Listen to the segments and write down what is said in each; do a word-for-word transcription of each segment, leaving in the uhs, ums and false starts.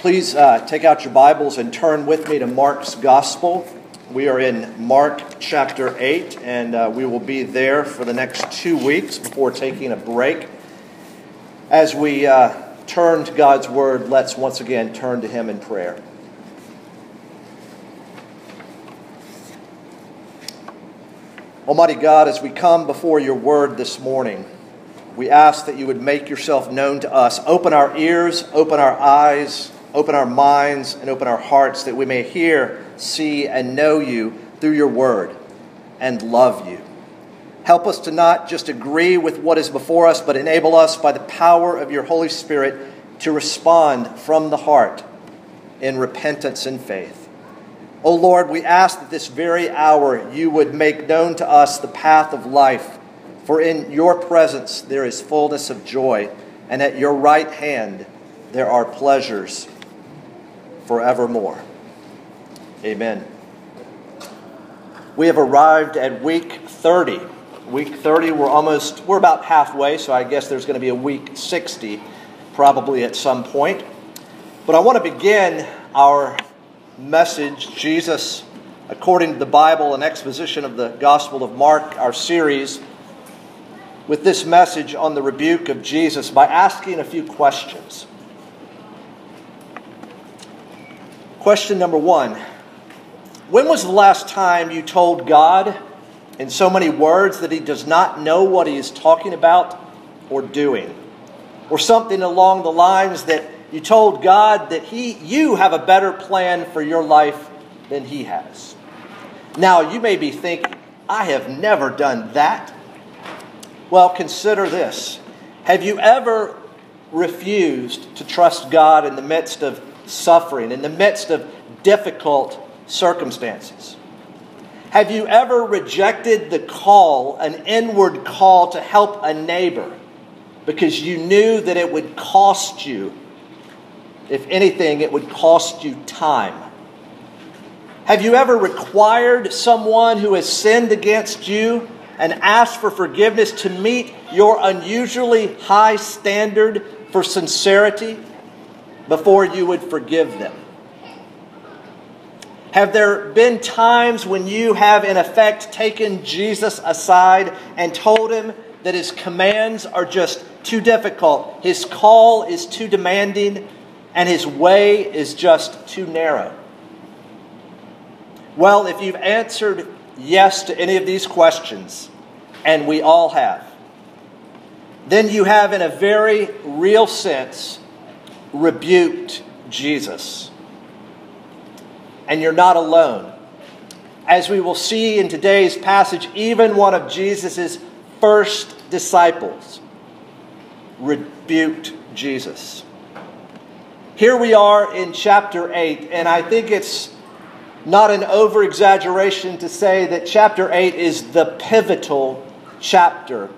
Please uh, take out your Bibles and turn with me to Mark's Gospel. We are in Mark chapter eight, and uh, we will be there for the next two weeks before taking a break. As we uh, turn to God's Word, let's once again turn to Him in prayer. Almighty God, as we come before your Word this morning, we ask that you would make yourself known to us. Open our ears, open our eyes, open our minds, and open our hearts that we may hear, see, and know you through your word and love you. Help us to not just agree with what is before us, but enable us by the power of your Holy Spirit to respond from the heart in repentance and faith. O Lord, we ask that this very hour you would make known to us the path of life. For in your presence there is fullness of joy, and at your right hand there are pleasures forevermore. Amen. We have arrived at week thirty. Week thirty, we're almost, we're about halfway, so I guess there's going to be a week sixty probably at some point. But I want to begin our message, Jesus According to the Bible, an exposition of the Gospel of Mark, our series, with this message on the rebuke of Jesus by asking a few questions. Question number one, when was the last time you told God in so many words that he does not know what he is talking about or doing? Or something along the lines that you told God that he, you have a better plan for your life than he has. Now, you may be thinking, I have never done that. Well, consider this. Have you ever refused to trust God in the midst of suffering, in the midst of difficult circumstances? Have you ever rejected the call, an inward call to help a neighbor, because you knew that it would cost you, if anything, it would cost you time? Have you ever required someone who has sinned against you and ask for forgiveness to meet your unusually high standard for sincerity before you would forgive them? Have there been times when you have, in effect, taken Jesus aside and told him that his commands are just too difficult, his call is too demanding, and his way is just too narrow? Well, if you've answered yes to any of these questions, and we all have, then you have, in a very real sense, rebuked Jesus. And you're not alone. As we will see in today's passage, even one of Jesus' first disciples rebuked Jesus. Here we are in chapter eight, and I think it's not an over-exaggeration to say that chapter eight is the pivotal chapter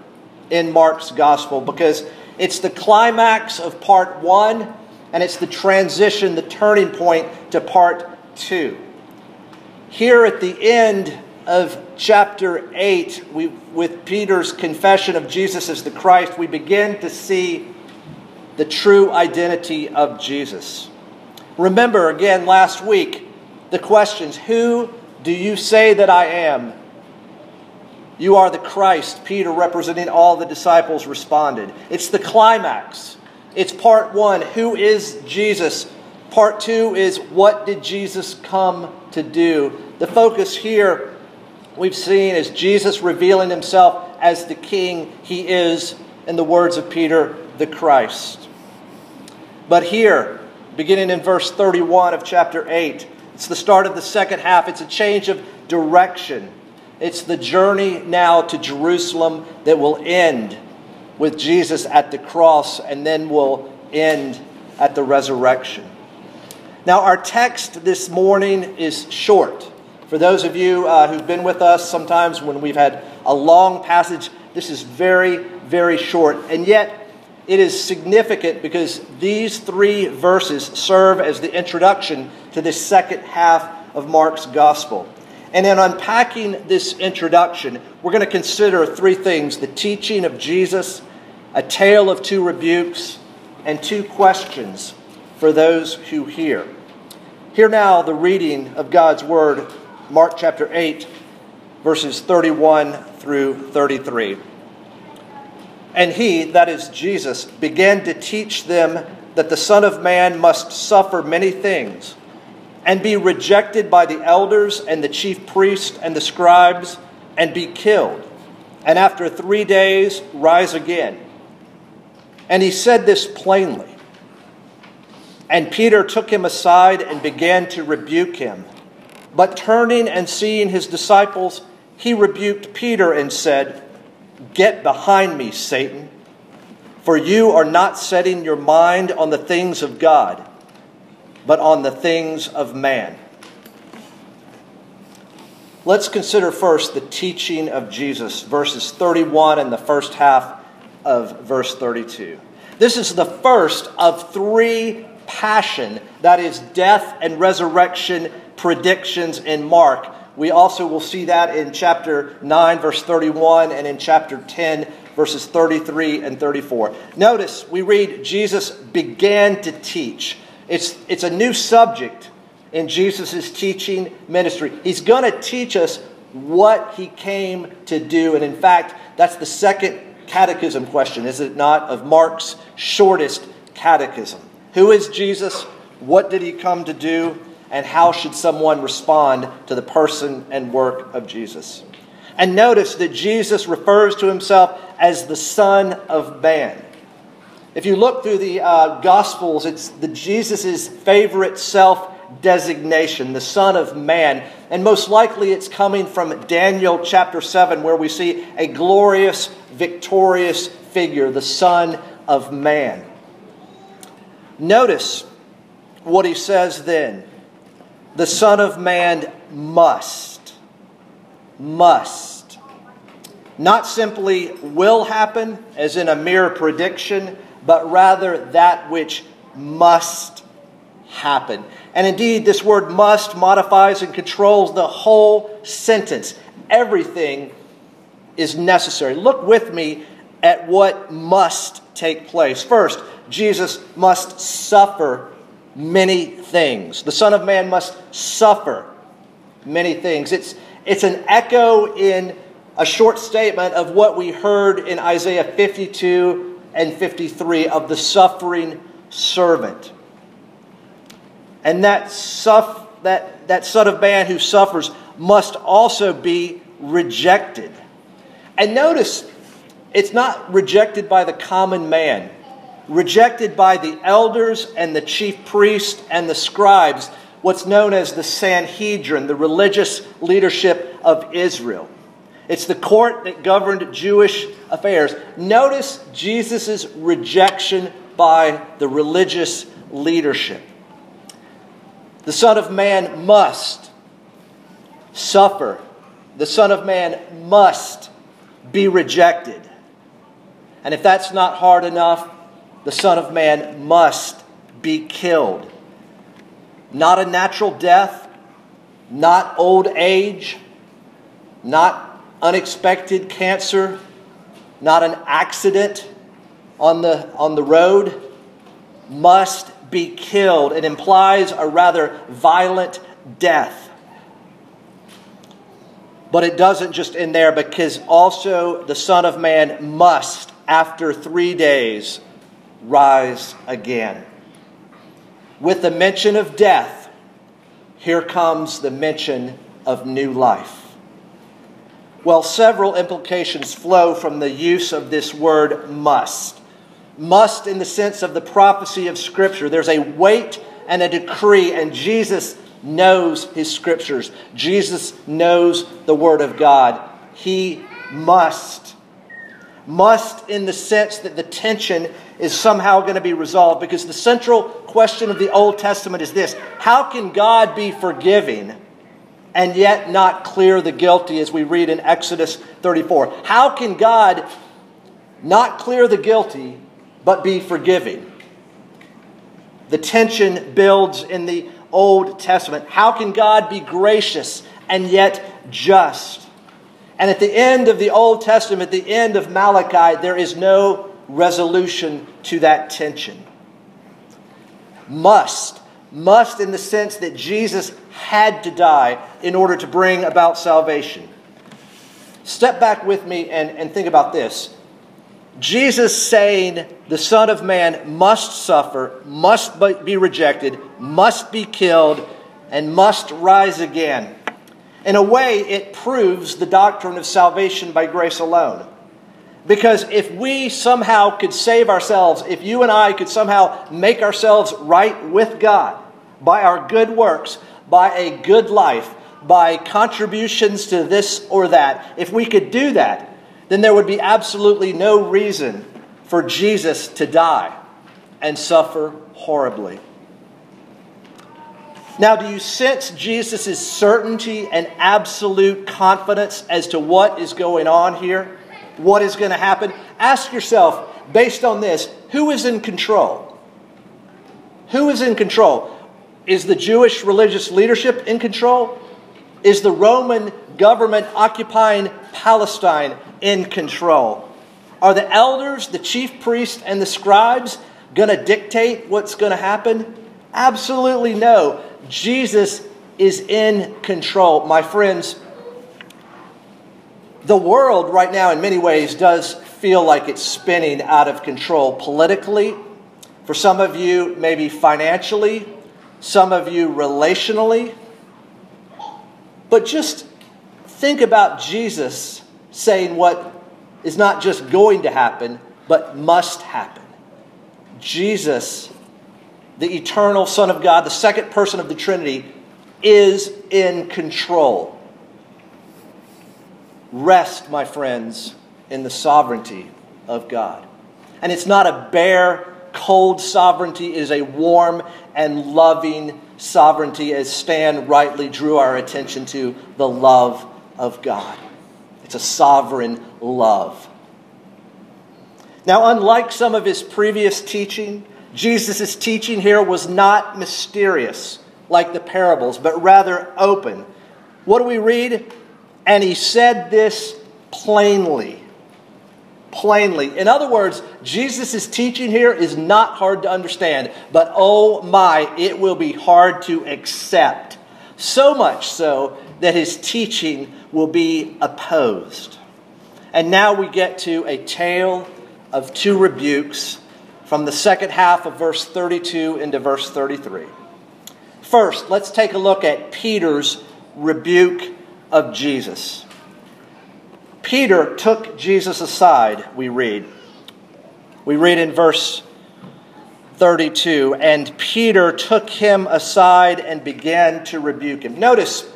in Mark's Gospel, because it's the climax of part one, and it's the transition, the turning point to part two. Here at the end of chapter eight, we, with Peter's confession of Jesus as the Christ, we begin to see the true identity of Jesus. Remember, again, last week, the questions, who do you say that I am? You are the Christ, Peter, representing all the disciples, responded. It's the climax. It's part one, who is Jesus? Part two is, what did Jesus come to do? The focus here we've seen is Jesus revealing himself as the King he is, in the words of Peter, the Christ. But here, beginning in verse thirty-one of chapter eight, it's the start of the second half. It's a change of direction. It's the journey now to Jerusalem that will end with Jesus at the cross and then will end at the resurrection. Now, our text this morning is short. For those of you uh, who've been with us, sometimes when we've had a long passage, this is very, very short. And yet, it is significant because these three verses serve as the introduction to this second half of Mark's Gospel. And in unpacking this introduction, we're going to consider three things: the teaching of Jesus, a tale of two rebukes, and two questions for those who hear. Hear now the reading of God's Word, Mark chapter eight, verses thirty-one through thirty-three. And he, that is Jesus, began to teach them that the Son of Man must suffer many things, and be rejected by the elders and the chief priests and the scribes, and be killed, and after three days rise again. And he said this plainly. And Peter took him aside and began to rebuke him. But turning and seeing his disciples, he rebuked Peter and said, "Get behind me, Satan, for you are not setting your mind on the things of God, but on the things of man." Let's consider first the teaching of Jesus, verses thirty-one and the first half of verse thirty-two. This is the first of three passion, that is death and resurrection predictions in Mark. We also will see that in chapter nine, verse thirty-one, and in chapter ten, verses thirty-three and thirty-four. Notice we read Jesus began to teach. It's, it's a new subject in Jesus' teaching ministry. He's going to teach us what he came to do. And in fact, that's the second catechism question, is it not, of Mark's shortest catechism. Who is Jesus? What did he come to do? And how should someone respond to the person and work of Jesus? And notice that Jesus refers to himself as the Son of Man. If you look through the uh, Gospels, it's the Jesus' favorite self-designation, the Son of Man. And most likely it's coming from Daniel chapter seven, where we see a glorious, victorious figure, the Son of Man. Notice what he says then. The Son of Man must, must, not simply will happen, as in a mere prediction, but rather that which must happen. And indeed, this word must modifies and controls the whole sentence. Everything is necessary. Look with me at what must take place. First, Jesus must suffer many things. The Son of Man must suffer many things. It's, it's an echo in a short statement of what we heard in Isaiah fifty-two and fifty-three of the suffering servant. And that, suff, that, that Son of Man who suffers must also be rejected. And notice, it's not rejected by the common man. Rejected by the elders and the chief priests and the scribes, what's known as the Sanhedrin, the religious leadership of Israel. It's the court that governed Jewish affairs. Notice Jesus' rejection by the religious leadership. The Son of Man must suffer. The Son of Man must be rejected. And if that's not hard enough, the Son of Man must be killed. Not a natural death, not old age, not unexpected cancer, not an accident on the, on the road. Must be killed. It implies a rather violent death. But it doesn't just end there, because also the Son of Man must, after three days, rise again. With the mention of death, here comes the mention of new life. Well, several implications flow from the use of this word must. Must in the sense of the prophecy of Scripture. There's a weight and a decree, and Jesus knows his Scriptures. Jesus knows the Word of God. He must. Must in the sense that the tension is somehow going to be resolved, because the central question of the Old Testament is this: how can God be forgiving and yet not clear the guilty, as we read in Exodus thirty-four? How can God not clear the guilty but be forgiving? The tension builds in the Old Testament. How can God be gracious and yet just? And at the end of the Old Testament, at the end of Malachi, there is no resolution to that tension. must. Must in the sense that Jesus had to die in order to bring about salvation. Step back with me and, and think about this. Jesus saying the Son of Man must suffer, must be rejected, must be killed, and must rise again. In a way, it proves the doctrine of salvation by grace alone. Because if we somehow could save ourselves, if you and I could somehow make ourselves right with God by our good works, by a good life, by contributions to this or that, if we could do that, then there would be absolutely no reason for Jesus to die and suffer horribly. Now, do you sense Jesus' certainty and absolute confidence as to what is going on here? What is going to happen? Ask yourself, based on this, who is in control? Who is in control? Is the Jewish religious leadership in control? Is the Roman government occupying Palestine in control? Are the elders, the chief priests, and the scribes going to dictate what's going to happen? Absolutely no. Jesus is in control. My friends, the world right now in many ways does feel like it's spinning out of control politically. For some of you, maybe financially. Some of you, relationally. But just think about Jesus saying what is not just going to happen, but must happen. Jesus, the eternal Son of God, the second person of the Trinity, is in control. Rest, my friends, in the sovereignty of God. And it's not a bare, cold sovereignty. It is a warm and loving sovereignty, as Stan rightly drew our attention to the love of God. It's a sovereign love. Now, unlike some of his previous teaching, Jesus' teaching here was not mysterious like the parables, but rather open. What do we read? And he said this plainly. Plainly. In other words, Jesus' teaching here is not hard to understand, but oh my, it will be hard to accept. So much so that his teaching will be opposed. And now we get to a tale of two rebukes from the second half of verse thirty-two into verse thirty-three. First, let's take a look at Peter's rebuke of Jesus. Peter took Jesus aside, we read. We read in verse thirty-two, and Peter took him aside and began to rebuke him. Notice,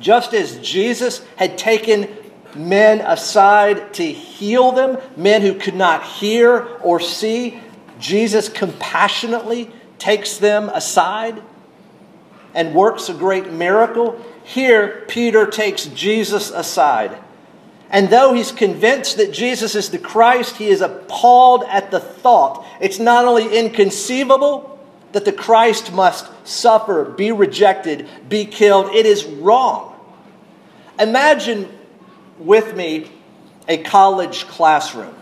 just as Jesus had taken men aside to heal them, men who could not hear or see, Jesus compassionately takes them aside and works a great miracle. Here, Peter takes Jesus aside. And though he's convinced that Jesus is the Christ, he is appalled at the thought. It's not only inconceivable that the Christ must suffer, be rejected, be killed. It is wrong. Imagine with me a college classroom.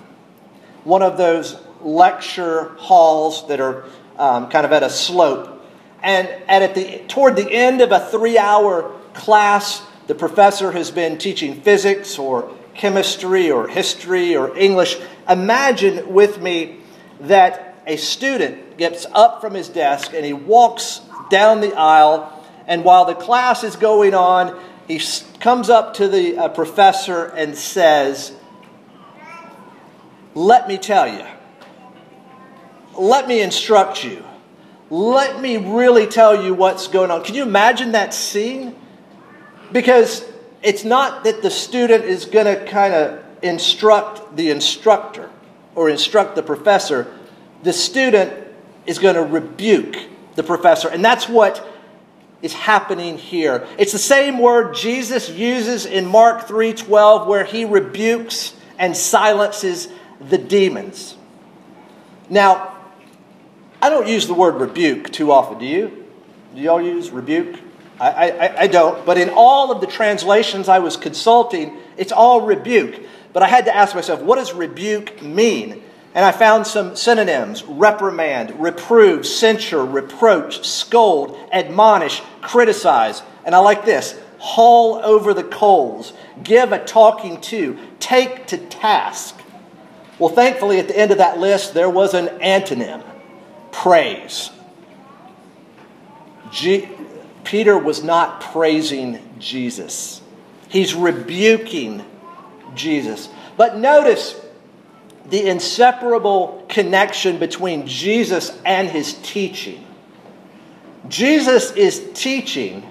One of those lecture halls that are um, kind of at a slope. And at the toward the end of a three-hour class, the professor has been teaching physics or chemistry or history or English. Imagine with me that a student gets up from his desk and he walks down the aisle, and while the class is going on, he comes up to the uh, professor and says, "Let me tell you, let me instruct you. Let me really tell you what's going on." Can you imagine that scene? Because it's not that the student is going to kind of instruct the instructor or instruct the professor. The student is going to rebuke the professor. And that's what is happening here. It's the same word Jesus uses in Mark three twelve, where he rebukes and silences the demons. Now, I don't use the word rebuke too often, do you? Do y'all use rebuke? I, I, I don't. But in all of the translations I was consulting, it's all rebuke. But I had to ask myself, what does rebuke mean? And I found some synonyms: reprimand, reprove, censure, reproach, scold, admonish, criticize. And I like this: haul over the coals, give a talking to, take to task. Well, thankfully, at the end of that list, there was an antonym: praise. G- Peter was not praising Jesus. He's rebuking Jesus. But notice the inseparable connection between Jesus and his teaching. Jesus is teaching,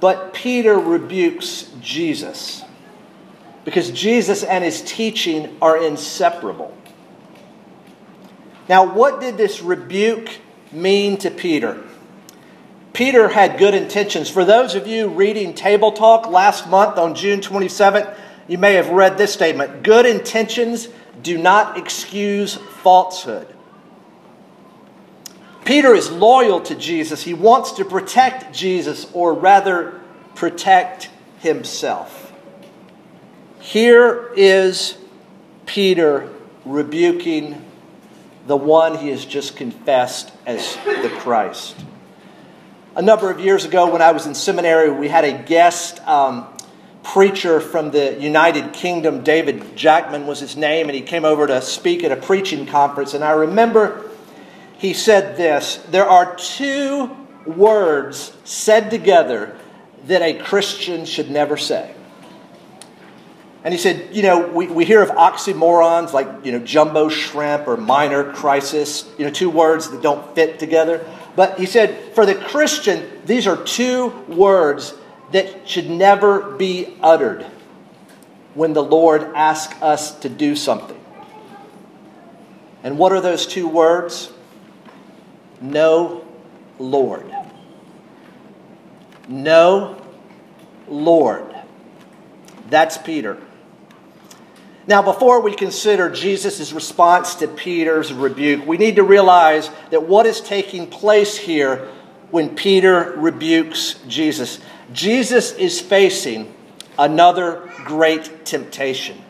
but Peter rebukes Jesus, because Jesus and his teaching are inseparable. Now, what did this rebuke mean to Peter? Peter had good intentions. For those of you reading Table Talk last month on June twenty-seventh, you may have read this statement: good intentions do not excuse falsehood. Peter is loyal to Jesus. He wants to protect Jesus, or rather, protect himself. Here is Peter rebuking the one he has just confessed as the Christ. A number of years ago, when I was in seminary, we had a guest um, preacher from the United Kingdom. David Jackman was his name, and he came over to speak at a preaching conference. And I remember he said this: there are two words said together that a Christian should never say. And he said, you know, we, we hear of oxymorons like, you know, jumbo shrimp or minor crisis, you know, two words that don't fit together. But he said, for the Christian, these are two words that should never be uttered when the Lord asks us to do something. And what are those two words? No, Lord. No, Lord. That's Peter. Now, before we consider Jesus' response to Peter's rebuke, we need to realize that what is taking place here when Peter rebukes Jesus. Jesus is facing another great temptation.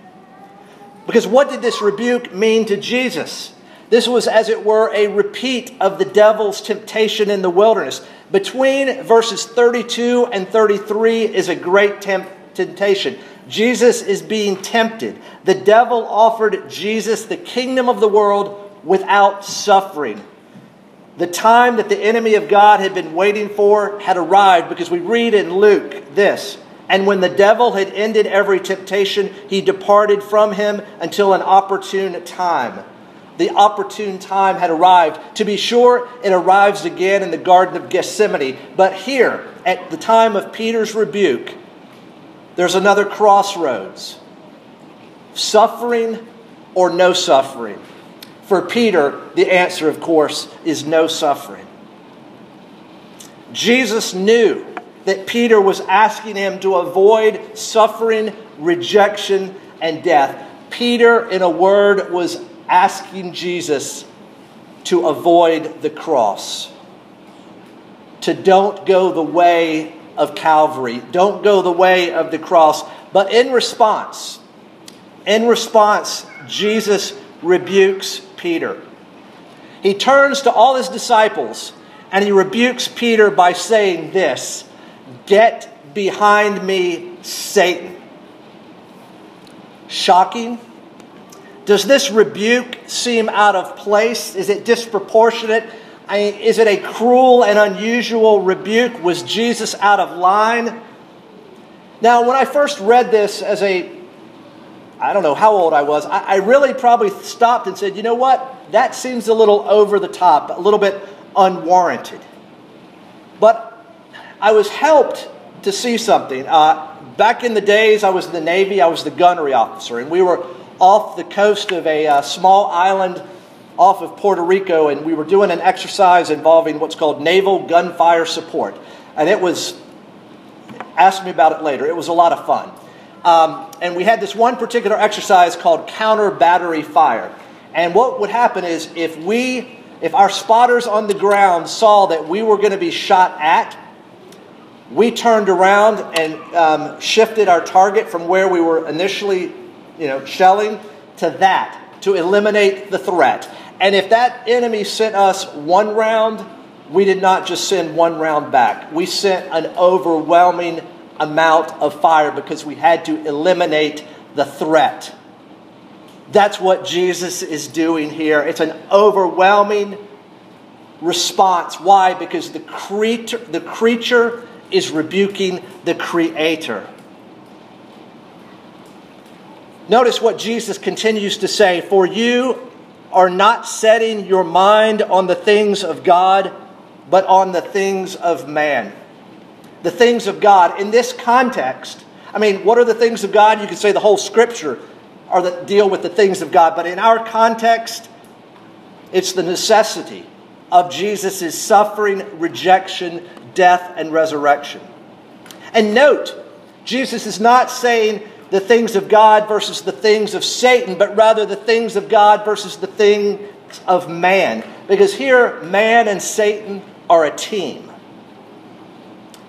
Because what did this rebuke mean to Jesus? This was, as it were, a repeat of the devil's temptation in the wilderness. Between verses thirty-two and thirty-three is a great temp- temptation. Jesus is being tempted. The devil offered Jesus the kingdom of the world without suffering. The time that the enemy of God had been waiting for had arrived, because we read in Luke this: and when the devil had ended every temptation, he departed from him until an opportune time. The opportune time had arrived. To be sure, it arrives again in the Garden of Gethsemane. But here, at the time of Peter's rebuke, there's another crossroads: suffering or no suffering. For Peter, the answer, of course, is no suffering. Jesus knew that Peter was asking him to avoid suffering, rejection, and death. Peter, in a word, was asking Jesus to avoid the cross, to don't go the way of Calvary. Don't go the way of the cross. But in response, in response, Jesus rebukes Peter. He turns to all his disciples and he rebukes Peter by saying this: "Get behind me, Satan." Shocking. Does this rebuke seem out of place? Is it disproportionate? I, is it a cruel and unusual rebuke? Was Jesus out of line? Now, when I first read this as a, I don't know how old I was, I, I really probably stopped and said, you know what? That seems a little over the top, a little bit unwarranted. But I was helped to see something. Uh, back in the days, I was in the Navy. I was the gunnery officer, and we were off the coast of a uh, small island off of Puerto Rico, and we were doing an exercise involving what's called naval gunfire support. And it was, ask me about it later, it was a lot of fun. Um, and we had this one particular exercise called counter battery fire. And what would happen is if we, if our spotters on the ground saw that we were going to be shot at, we turned around and um, shifted our target from where we were initially, you know, shelling to that. to eliminate the threat. And if that enemy sent us one round, we did not just send one round back. We sent an overwhelming amount of fire because we had to eliminate the threat. That's what Jesus is doing here. It's an overwhelming response. Why? Because the creature, the creature is rebuking the Creator. Notice what Jesus continues to say. For you are not setting your mind on the things of God, but on the things of man. The things of God. In this context, I mean, what are the things of God? You could say the whole Scripture are the, deal with the things of God. But in our context, it's the necessity of Jesus' suffering, rejection, death, and resurrection. And note, Jesus is not saying the things of God versus the things of Satan, but rather the things of God versus the things of man. Because here, man and Satan are a team.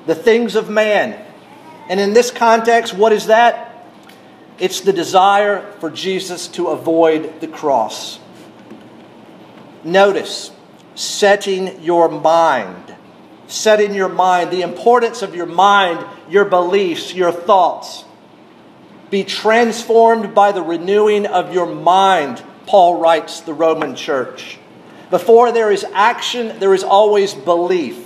The things of man. And in this context, what is that? It's the desire for Jesus to avoid the cross. Notice, setting your mind. Setting your mind, the importance of your mind, your beliefs, your thoughts. Be transformed by the renewing of your mind, Paul writes the Roman church. Before there is action, there is always belief.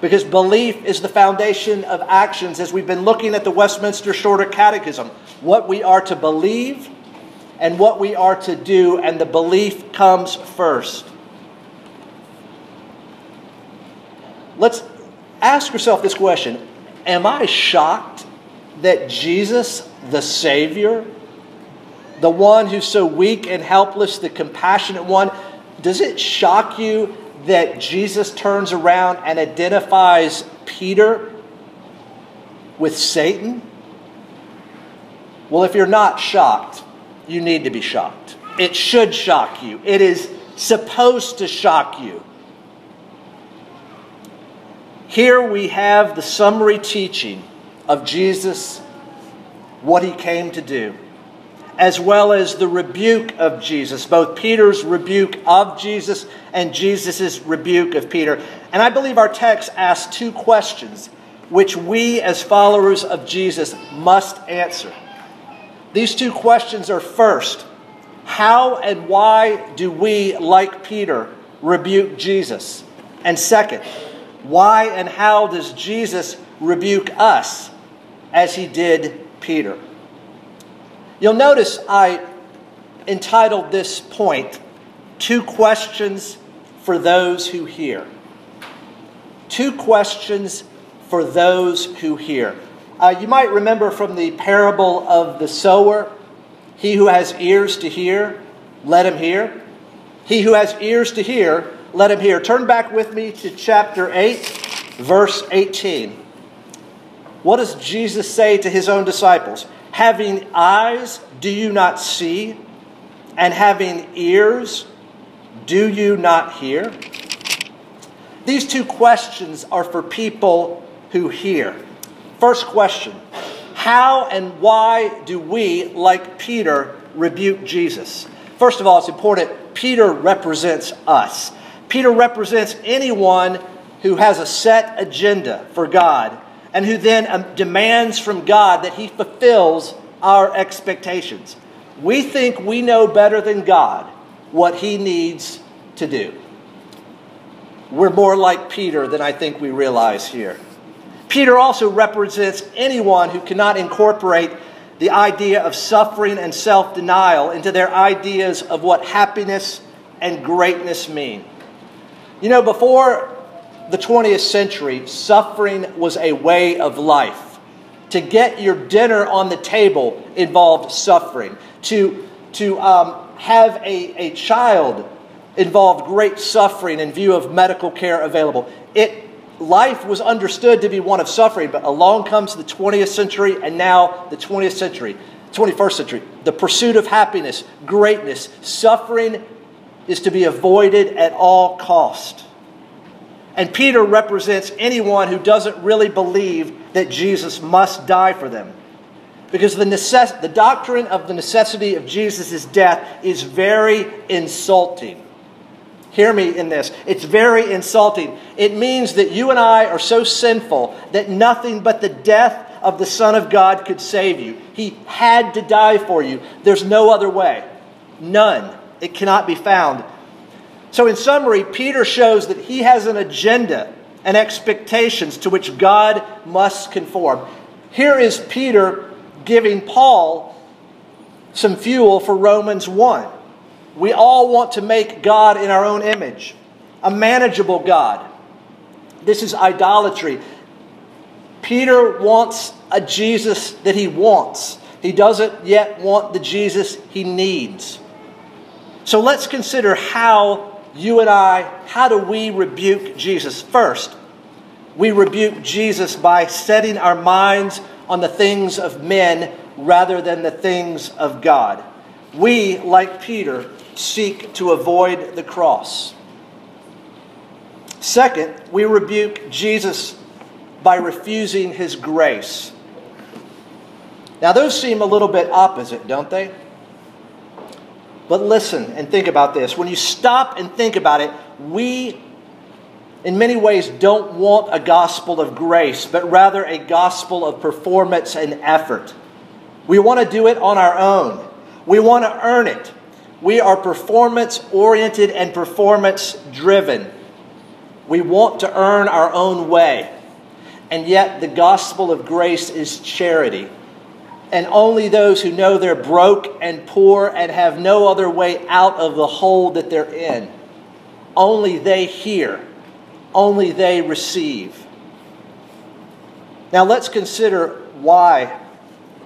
Because belief is the foundation of actions. As we've been looking at the Westminster Shorter Catechism, what we are to believe and what we are to do, and the belief comes first. Let's ask yourself this question. Am I shocked that Jesus, the Savior, the one who's so weak and helpless, the compassionate one, does it shock you that Jesus turns around and identifies Peter with Satan? Well, if you're not shocked, you need to be shocked. It should shock you. It is supposed to shock you. Here we have the summary teaching of Jesus, what he came to do, as well as the rebuke of Jesus, both Peter's rebuke of Jesus and Jesus' rebuke of Peter. And I believe our text asks two questions, which we as followers of Jesus must answer. These two questions are, first, how and why do we, like Peter, rebuke Jesus? And second, why and how does Jesus rebuke us as he did Peter? You'll notice I entitled this point, Two Questions for Those Who Hear. Two Questions for Those Who Hear. Uh, you might remember from the parable of the sower, he who has ears to hear, let him hear. He who has ears to hear, let him hear. Turn back with me to chapter eight, verse eighteen. What does Jesus say to his own disciples? Having eyes, do you not see? And having ears, do you not hear? These two questions are for people who hear. First question, how and why do we, like Peter, rebuke Jesus? First of all, it's important, Peter represents us. Peter represents anyone who has a set agenda for God, and who then demands from God that he fulfills our expectations. We think we know better than God what he needs to do. We're more like Peter than I think we realize here. Peter also represents anyone who cannot incorporate the idea of suffering and self-denial into their ideas of what happiness and greatness mean. You know, before the twentieth century, suffering was a way of life. To get your dinner on the table involved suffering. To, to um, have a, a child involved great suffering in view of medical care available. It, life was understood to be one of suffering, but along comes the twentieth century and now the twentieth century, twenty-first century. The pursuit of happiness, greatness, suffering is to be avoided at all cost. And Peter represents anyone who doesn't really believe that Jesus must die for them. Because the necess- the doctrine of the necessity of Jesus' death is very insulting. Hear me in this. It's very insulting. It means that you and I are so sinful that nothing but the death of the Son of God could save you. He had to die for you. There's no other way. None. It cannot be found. So in summary, Peter shows that he has an agenda and expectations to which God must conform. Here is Peter giving Paul some fuel for Romans one. We all want to make God in our own image, a manageable God. This is idolatry. Peter wants a Jesus that he wants. He doesn't yet want the Jesus he needs. So let's consider how you and I, how do we rebuke Jesus? First, we rebuke Jesus by setting our minds on the things of men rather than the things of God. We, like Peter, seek to avoid the cross. Second, we rebuke Jesus by refusing his grace. Now those seem a little bit opposite, don't they? But listen and think about this. When you stop and think about it, we in many ways don't want a gospel of grace, but rather a gospel of performance and effort. We want to do it on our own. We want to earn it. We are performance-oriented and performance-driven. We want to earn our own way. And yet the gospel of grace is charity. And only those who know they're broke and poor and have no other way out of the hole that they're in. Only they hear. Only they receive. Now let's consider why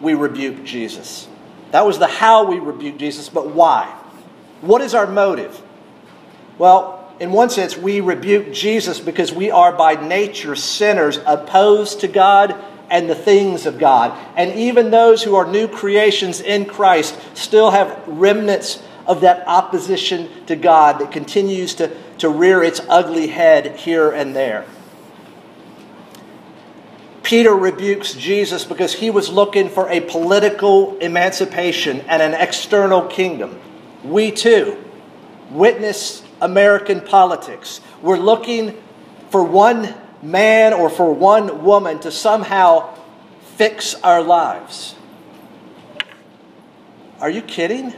we rebuke Jesus. That was the how we rebuke Jesus, but why? What is our motive? Well, in one sense, we rebuke Jesus because we are by nature sinners opposed to God and the things of God. And even those who are new creations in Christ still have remnants of that opposition to God that continues to, to rear its ugly head here and there. Peter rebukes Jesus because he was looking for a political emancipation and an external kingdom. We too witness American politics. We're looking for one man or for one woman to somehow fix our lives. Are you kidding?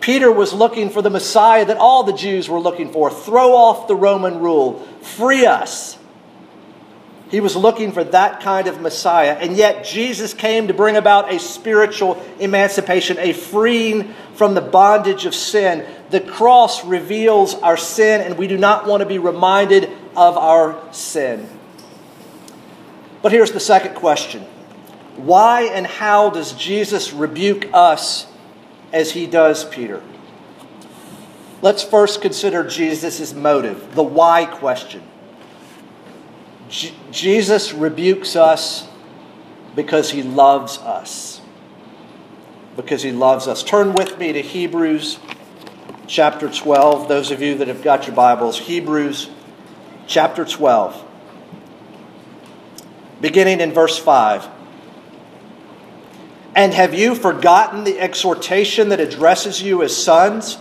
Peter was looking for the Messiah that all the Jews were looking for. Throw off the Roman rule. Free us. He was looking for that kind of Messiah. And yet Jesus came to bring about a spiritual emancipation, a freeing from the bondage of sin. The cross reveals our sin, and we do not want to be reminded of our sin. But here's the second question. Why and how does Jesus rebuke us as he does Peter? Let's first consider Jesus' motive, the why question. Je- Jesus rebukes us because he loves us. Because he loves us. Turn with me to Hebrews chapter twelve. Those of you that have got your Bibles, Hebrews chapter twelve. Beginning in verse five. And have you forgotten the exhortation that addresses you as sons?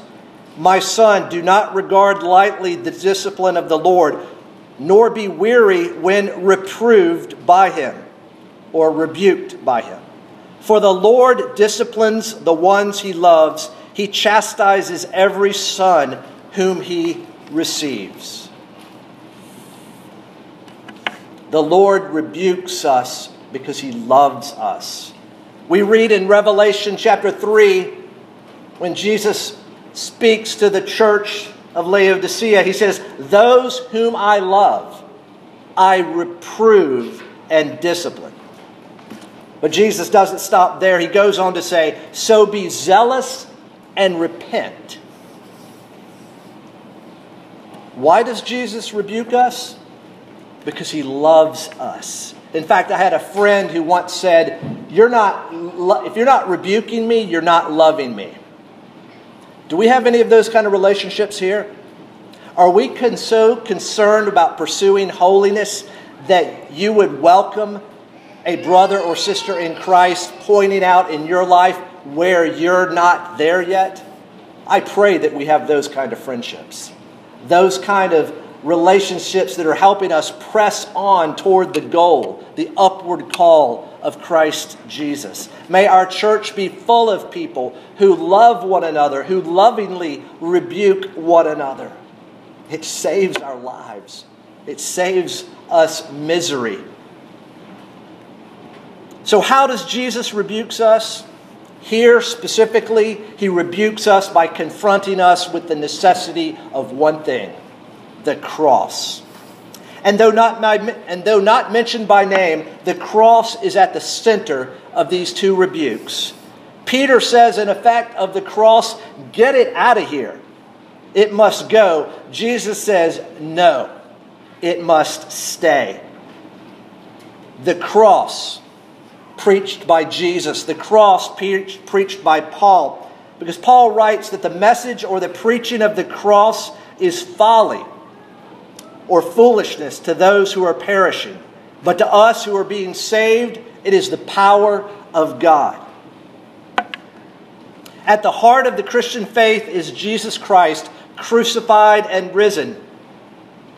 My son, do not regard lightly the discipline of the Lord, nor be weary when reproved by him, or rebuked by him. For the Lord disciplines the ones he loves. He chastises every son whom he receives. The Lord rebukes us because he loves us. We read in Revelation chapter three, when Jesus speaks to the church of Laodicea, he says, those whom I love, I reprove and discipline. But Jesus doesn't stop there. He goes on to say, so be zealous and repent. Why does Jesus rebuke us? Because he loves us. In fact, I had a friend who once said, "You're not, if you're not rebuking me, you're not loving me." Do we have any of those kind of relationships here? Are we con- so concerned about pursuing holiness that you would welcome a brother or sister in Christ pointing out in your life where you're not there yet. I pray that we have those kind of friendships, those kind of relationships that are helping us press on toward the goal, the upward call of Christ Jesus. May our church be full of people who love one another, who lovingly rebuke one another. It saves our lives. It saves us misery. So how does Jesus rebuke us? Here specifically, he rebukes us by confronting us with the necessity of one thing: the cross. And though not and though not mentioned by name, the cross is at the center of these two rebukes. Peter says, in effect, of the cross, get it out of here. It must go. Jesus says, no, it must stay. The cross preached by Jesus, the cross preached, preached by Paul, because Paul writes that the message or the preaching of the cross is folly or foolishness to those who are perishing, but to us who are being saved, it is the power of God. At the heart of the Christian faith is Jesus Christ, crucified and risen.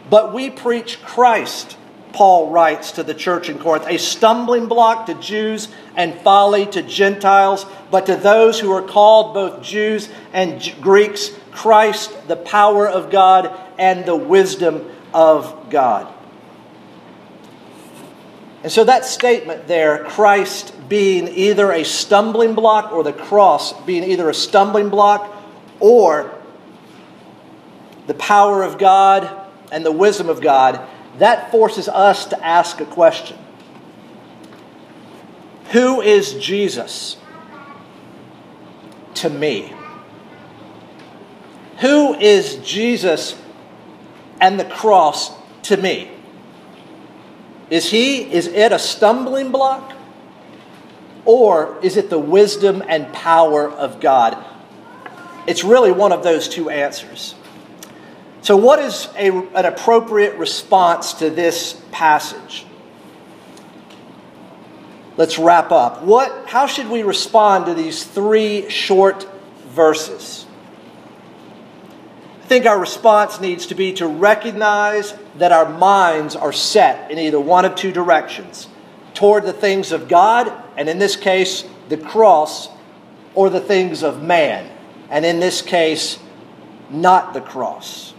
But we preach Christ, Paul writes to the church in Corinth, a stumbling block to Jews and folly to Gentiles, but to those who are called, both Jews and Greeks, Christ, the power of God and the wisdom of God. And so that statement there, Christ being either a stumbling block or the cross being either a stumbling block or the power of God and the wisdom of God, that forces us to ask a question. Who is Jesus to me? Who is Jesus and the cross to me? Is he, is it a stumbling block? Or is it the wisdom and power of God? It's really one of those two answers. So what is a, an appropriate response to this passage? Let's wrap up. What, how should we respond to these three short verses? I think our response needs to be to recognize that our minds are set in either one of two directions, toward the things of God, and in this case, the cross, or the things of man, and in this case, not the cross.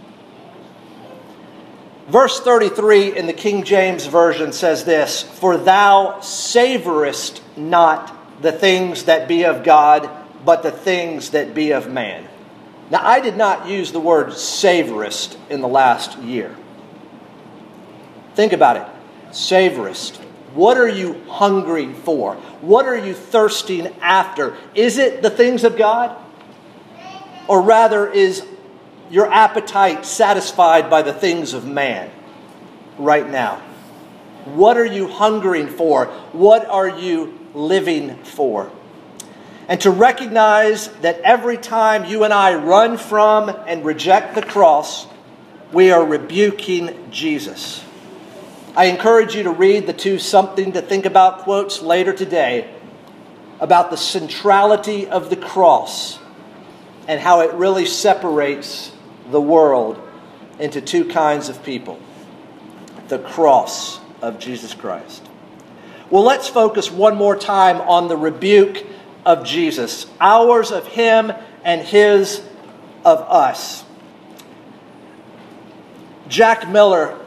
Verse thirty-three in the King James Version says this: "For thou savorest not the things that be of God, but the things that be of man." Now, I did not use the word savorest in the last year. Think about it. Savorest. What are you hungry for? What are you thirsting after? Is it the things of God? Or rather, is your appetite satisfied by the things of man right now? What are you hungering for? What are you living for? And to recognize that every time you and I run from and reject the cross, we are rebuking Jesus. I encourage you to read the two Something to Think About quotes later today about the centrality of the cross and how it really separates the world into two kinds of people: the cross of Jesus Christ. Well, let's focus one more time on the rebuke of Jesus, ours of him and his of us. Jack Miller,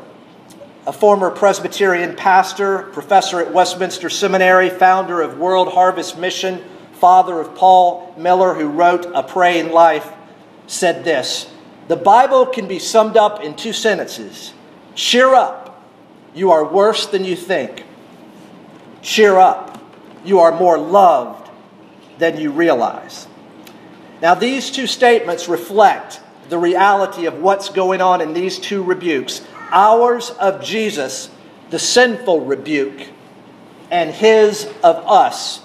a former Presbyterian pastor, professor at Westminster Seminary, founder of World Harvest Mission, father of Paul Miller, who wrote A Praying Life, said this: "The Bible can be summed up in two sentences. Cheer up, you are worse than you think. Cheer up, you are more loved than you realize." Now, these two statements reflect the reality of what's going on in these two rebukes: ours of Jesus, the sinful rebuke, and his of us,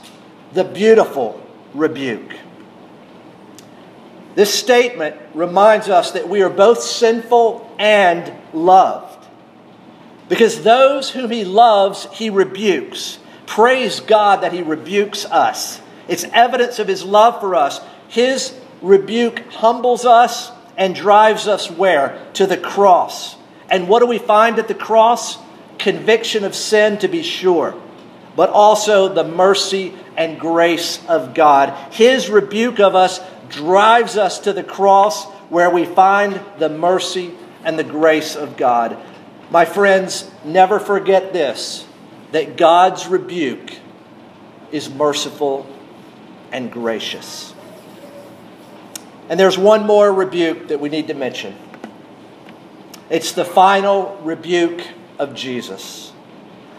the beautiful rebuke. This statement reminds us that we are both sinful and loved, because those whom he loves, he rebukes. Praise God that He rebukes us. It's evidence of His love for us. His rebuke humbles us and drives us where? To the cross. And what do we find at the cross? Conviction of sin, to be sure, but also the mercy and grace of God. His rebuke of us drives us to the cross where we find the mercy and the grace of God. My friends, never forget this, that God's rebuke is merciful and gracious. And there's one more rebuke that we need to mention. It's the final rebuke of Jesus.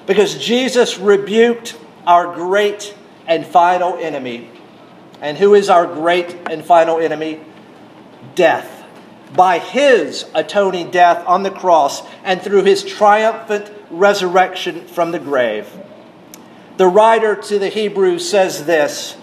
Because Jesus rebuked our great and final enemy. And who is our great and final enemy? Death. By His atoning death on the cross and through His triumphant resurrection from the grave. The writer to the Hebrews says this,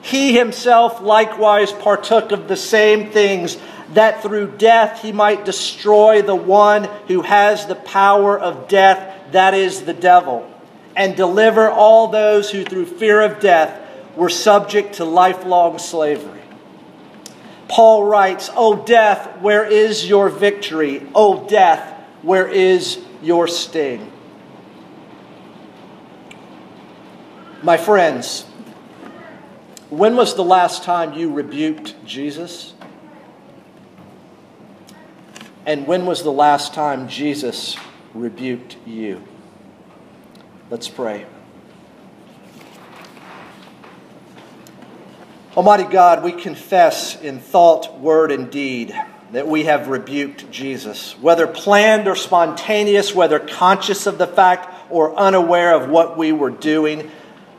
He Himself likewise partook of the same things, that through death He might destroy the one who has the power of death, that is the devil, and deliver all those who through fear of death were subject to lifelong slavery. Paul writes, O death, where is your victory? O death, where is your sting? My friends, when was the last time you rebuked Jesus? And when was the last time Jesus rebuked you? Let's pray. Almighty God, we confess in thought, word, and deed that we have rebuked Jesus, whether planned or spontaneous, whether conscious of the fact or unaware of what we were doing.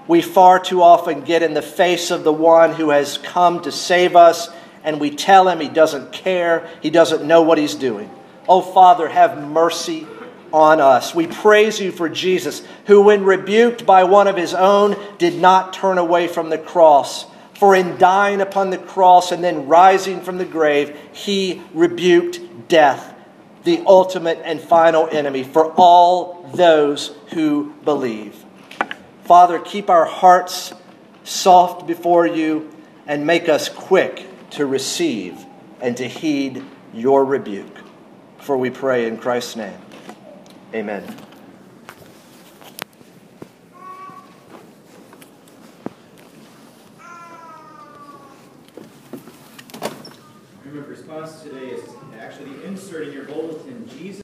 We far too often get in the face of the one who has come to save us, and we tell Him He doesn't care, He doesn't know what He's doing. Oh, Father, have mercy on us. We praise You for Jesus, who when rebuked by one of His own, did not turn away from the cross. For in dying upon the cross and then rising from the grave, He rebuked death, the ultimate and final enemy, for all those who believe. Father, keep our hearts soft before You and make us quick to receive and to heed Your rebuke. For we pray in Christ's name. Amen. Remember, response today is actually inserting your bulletin, Jesus.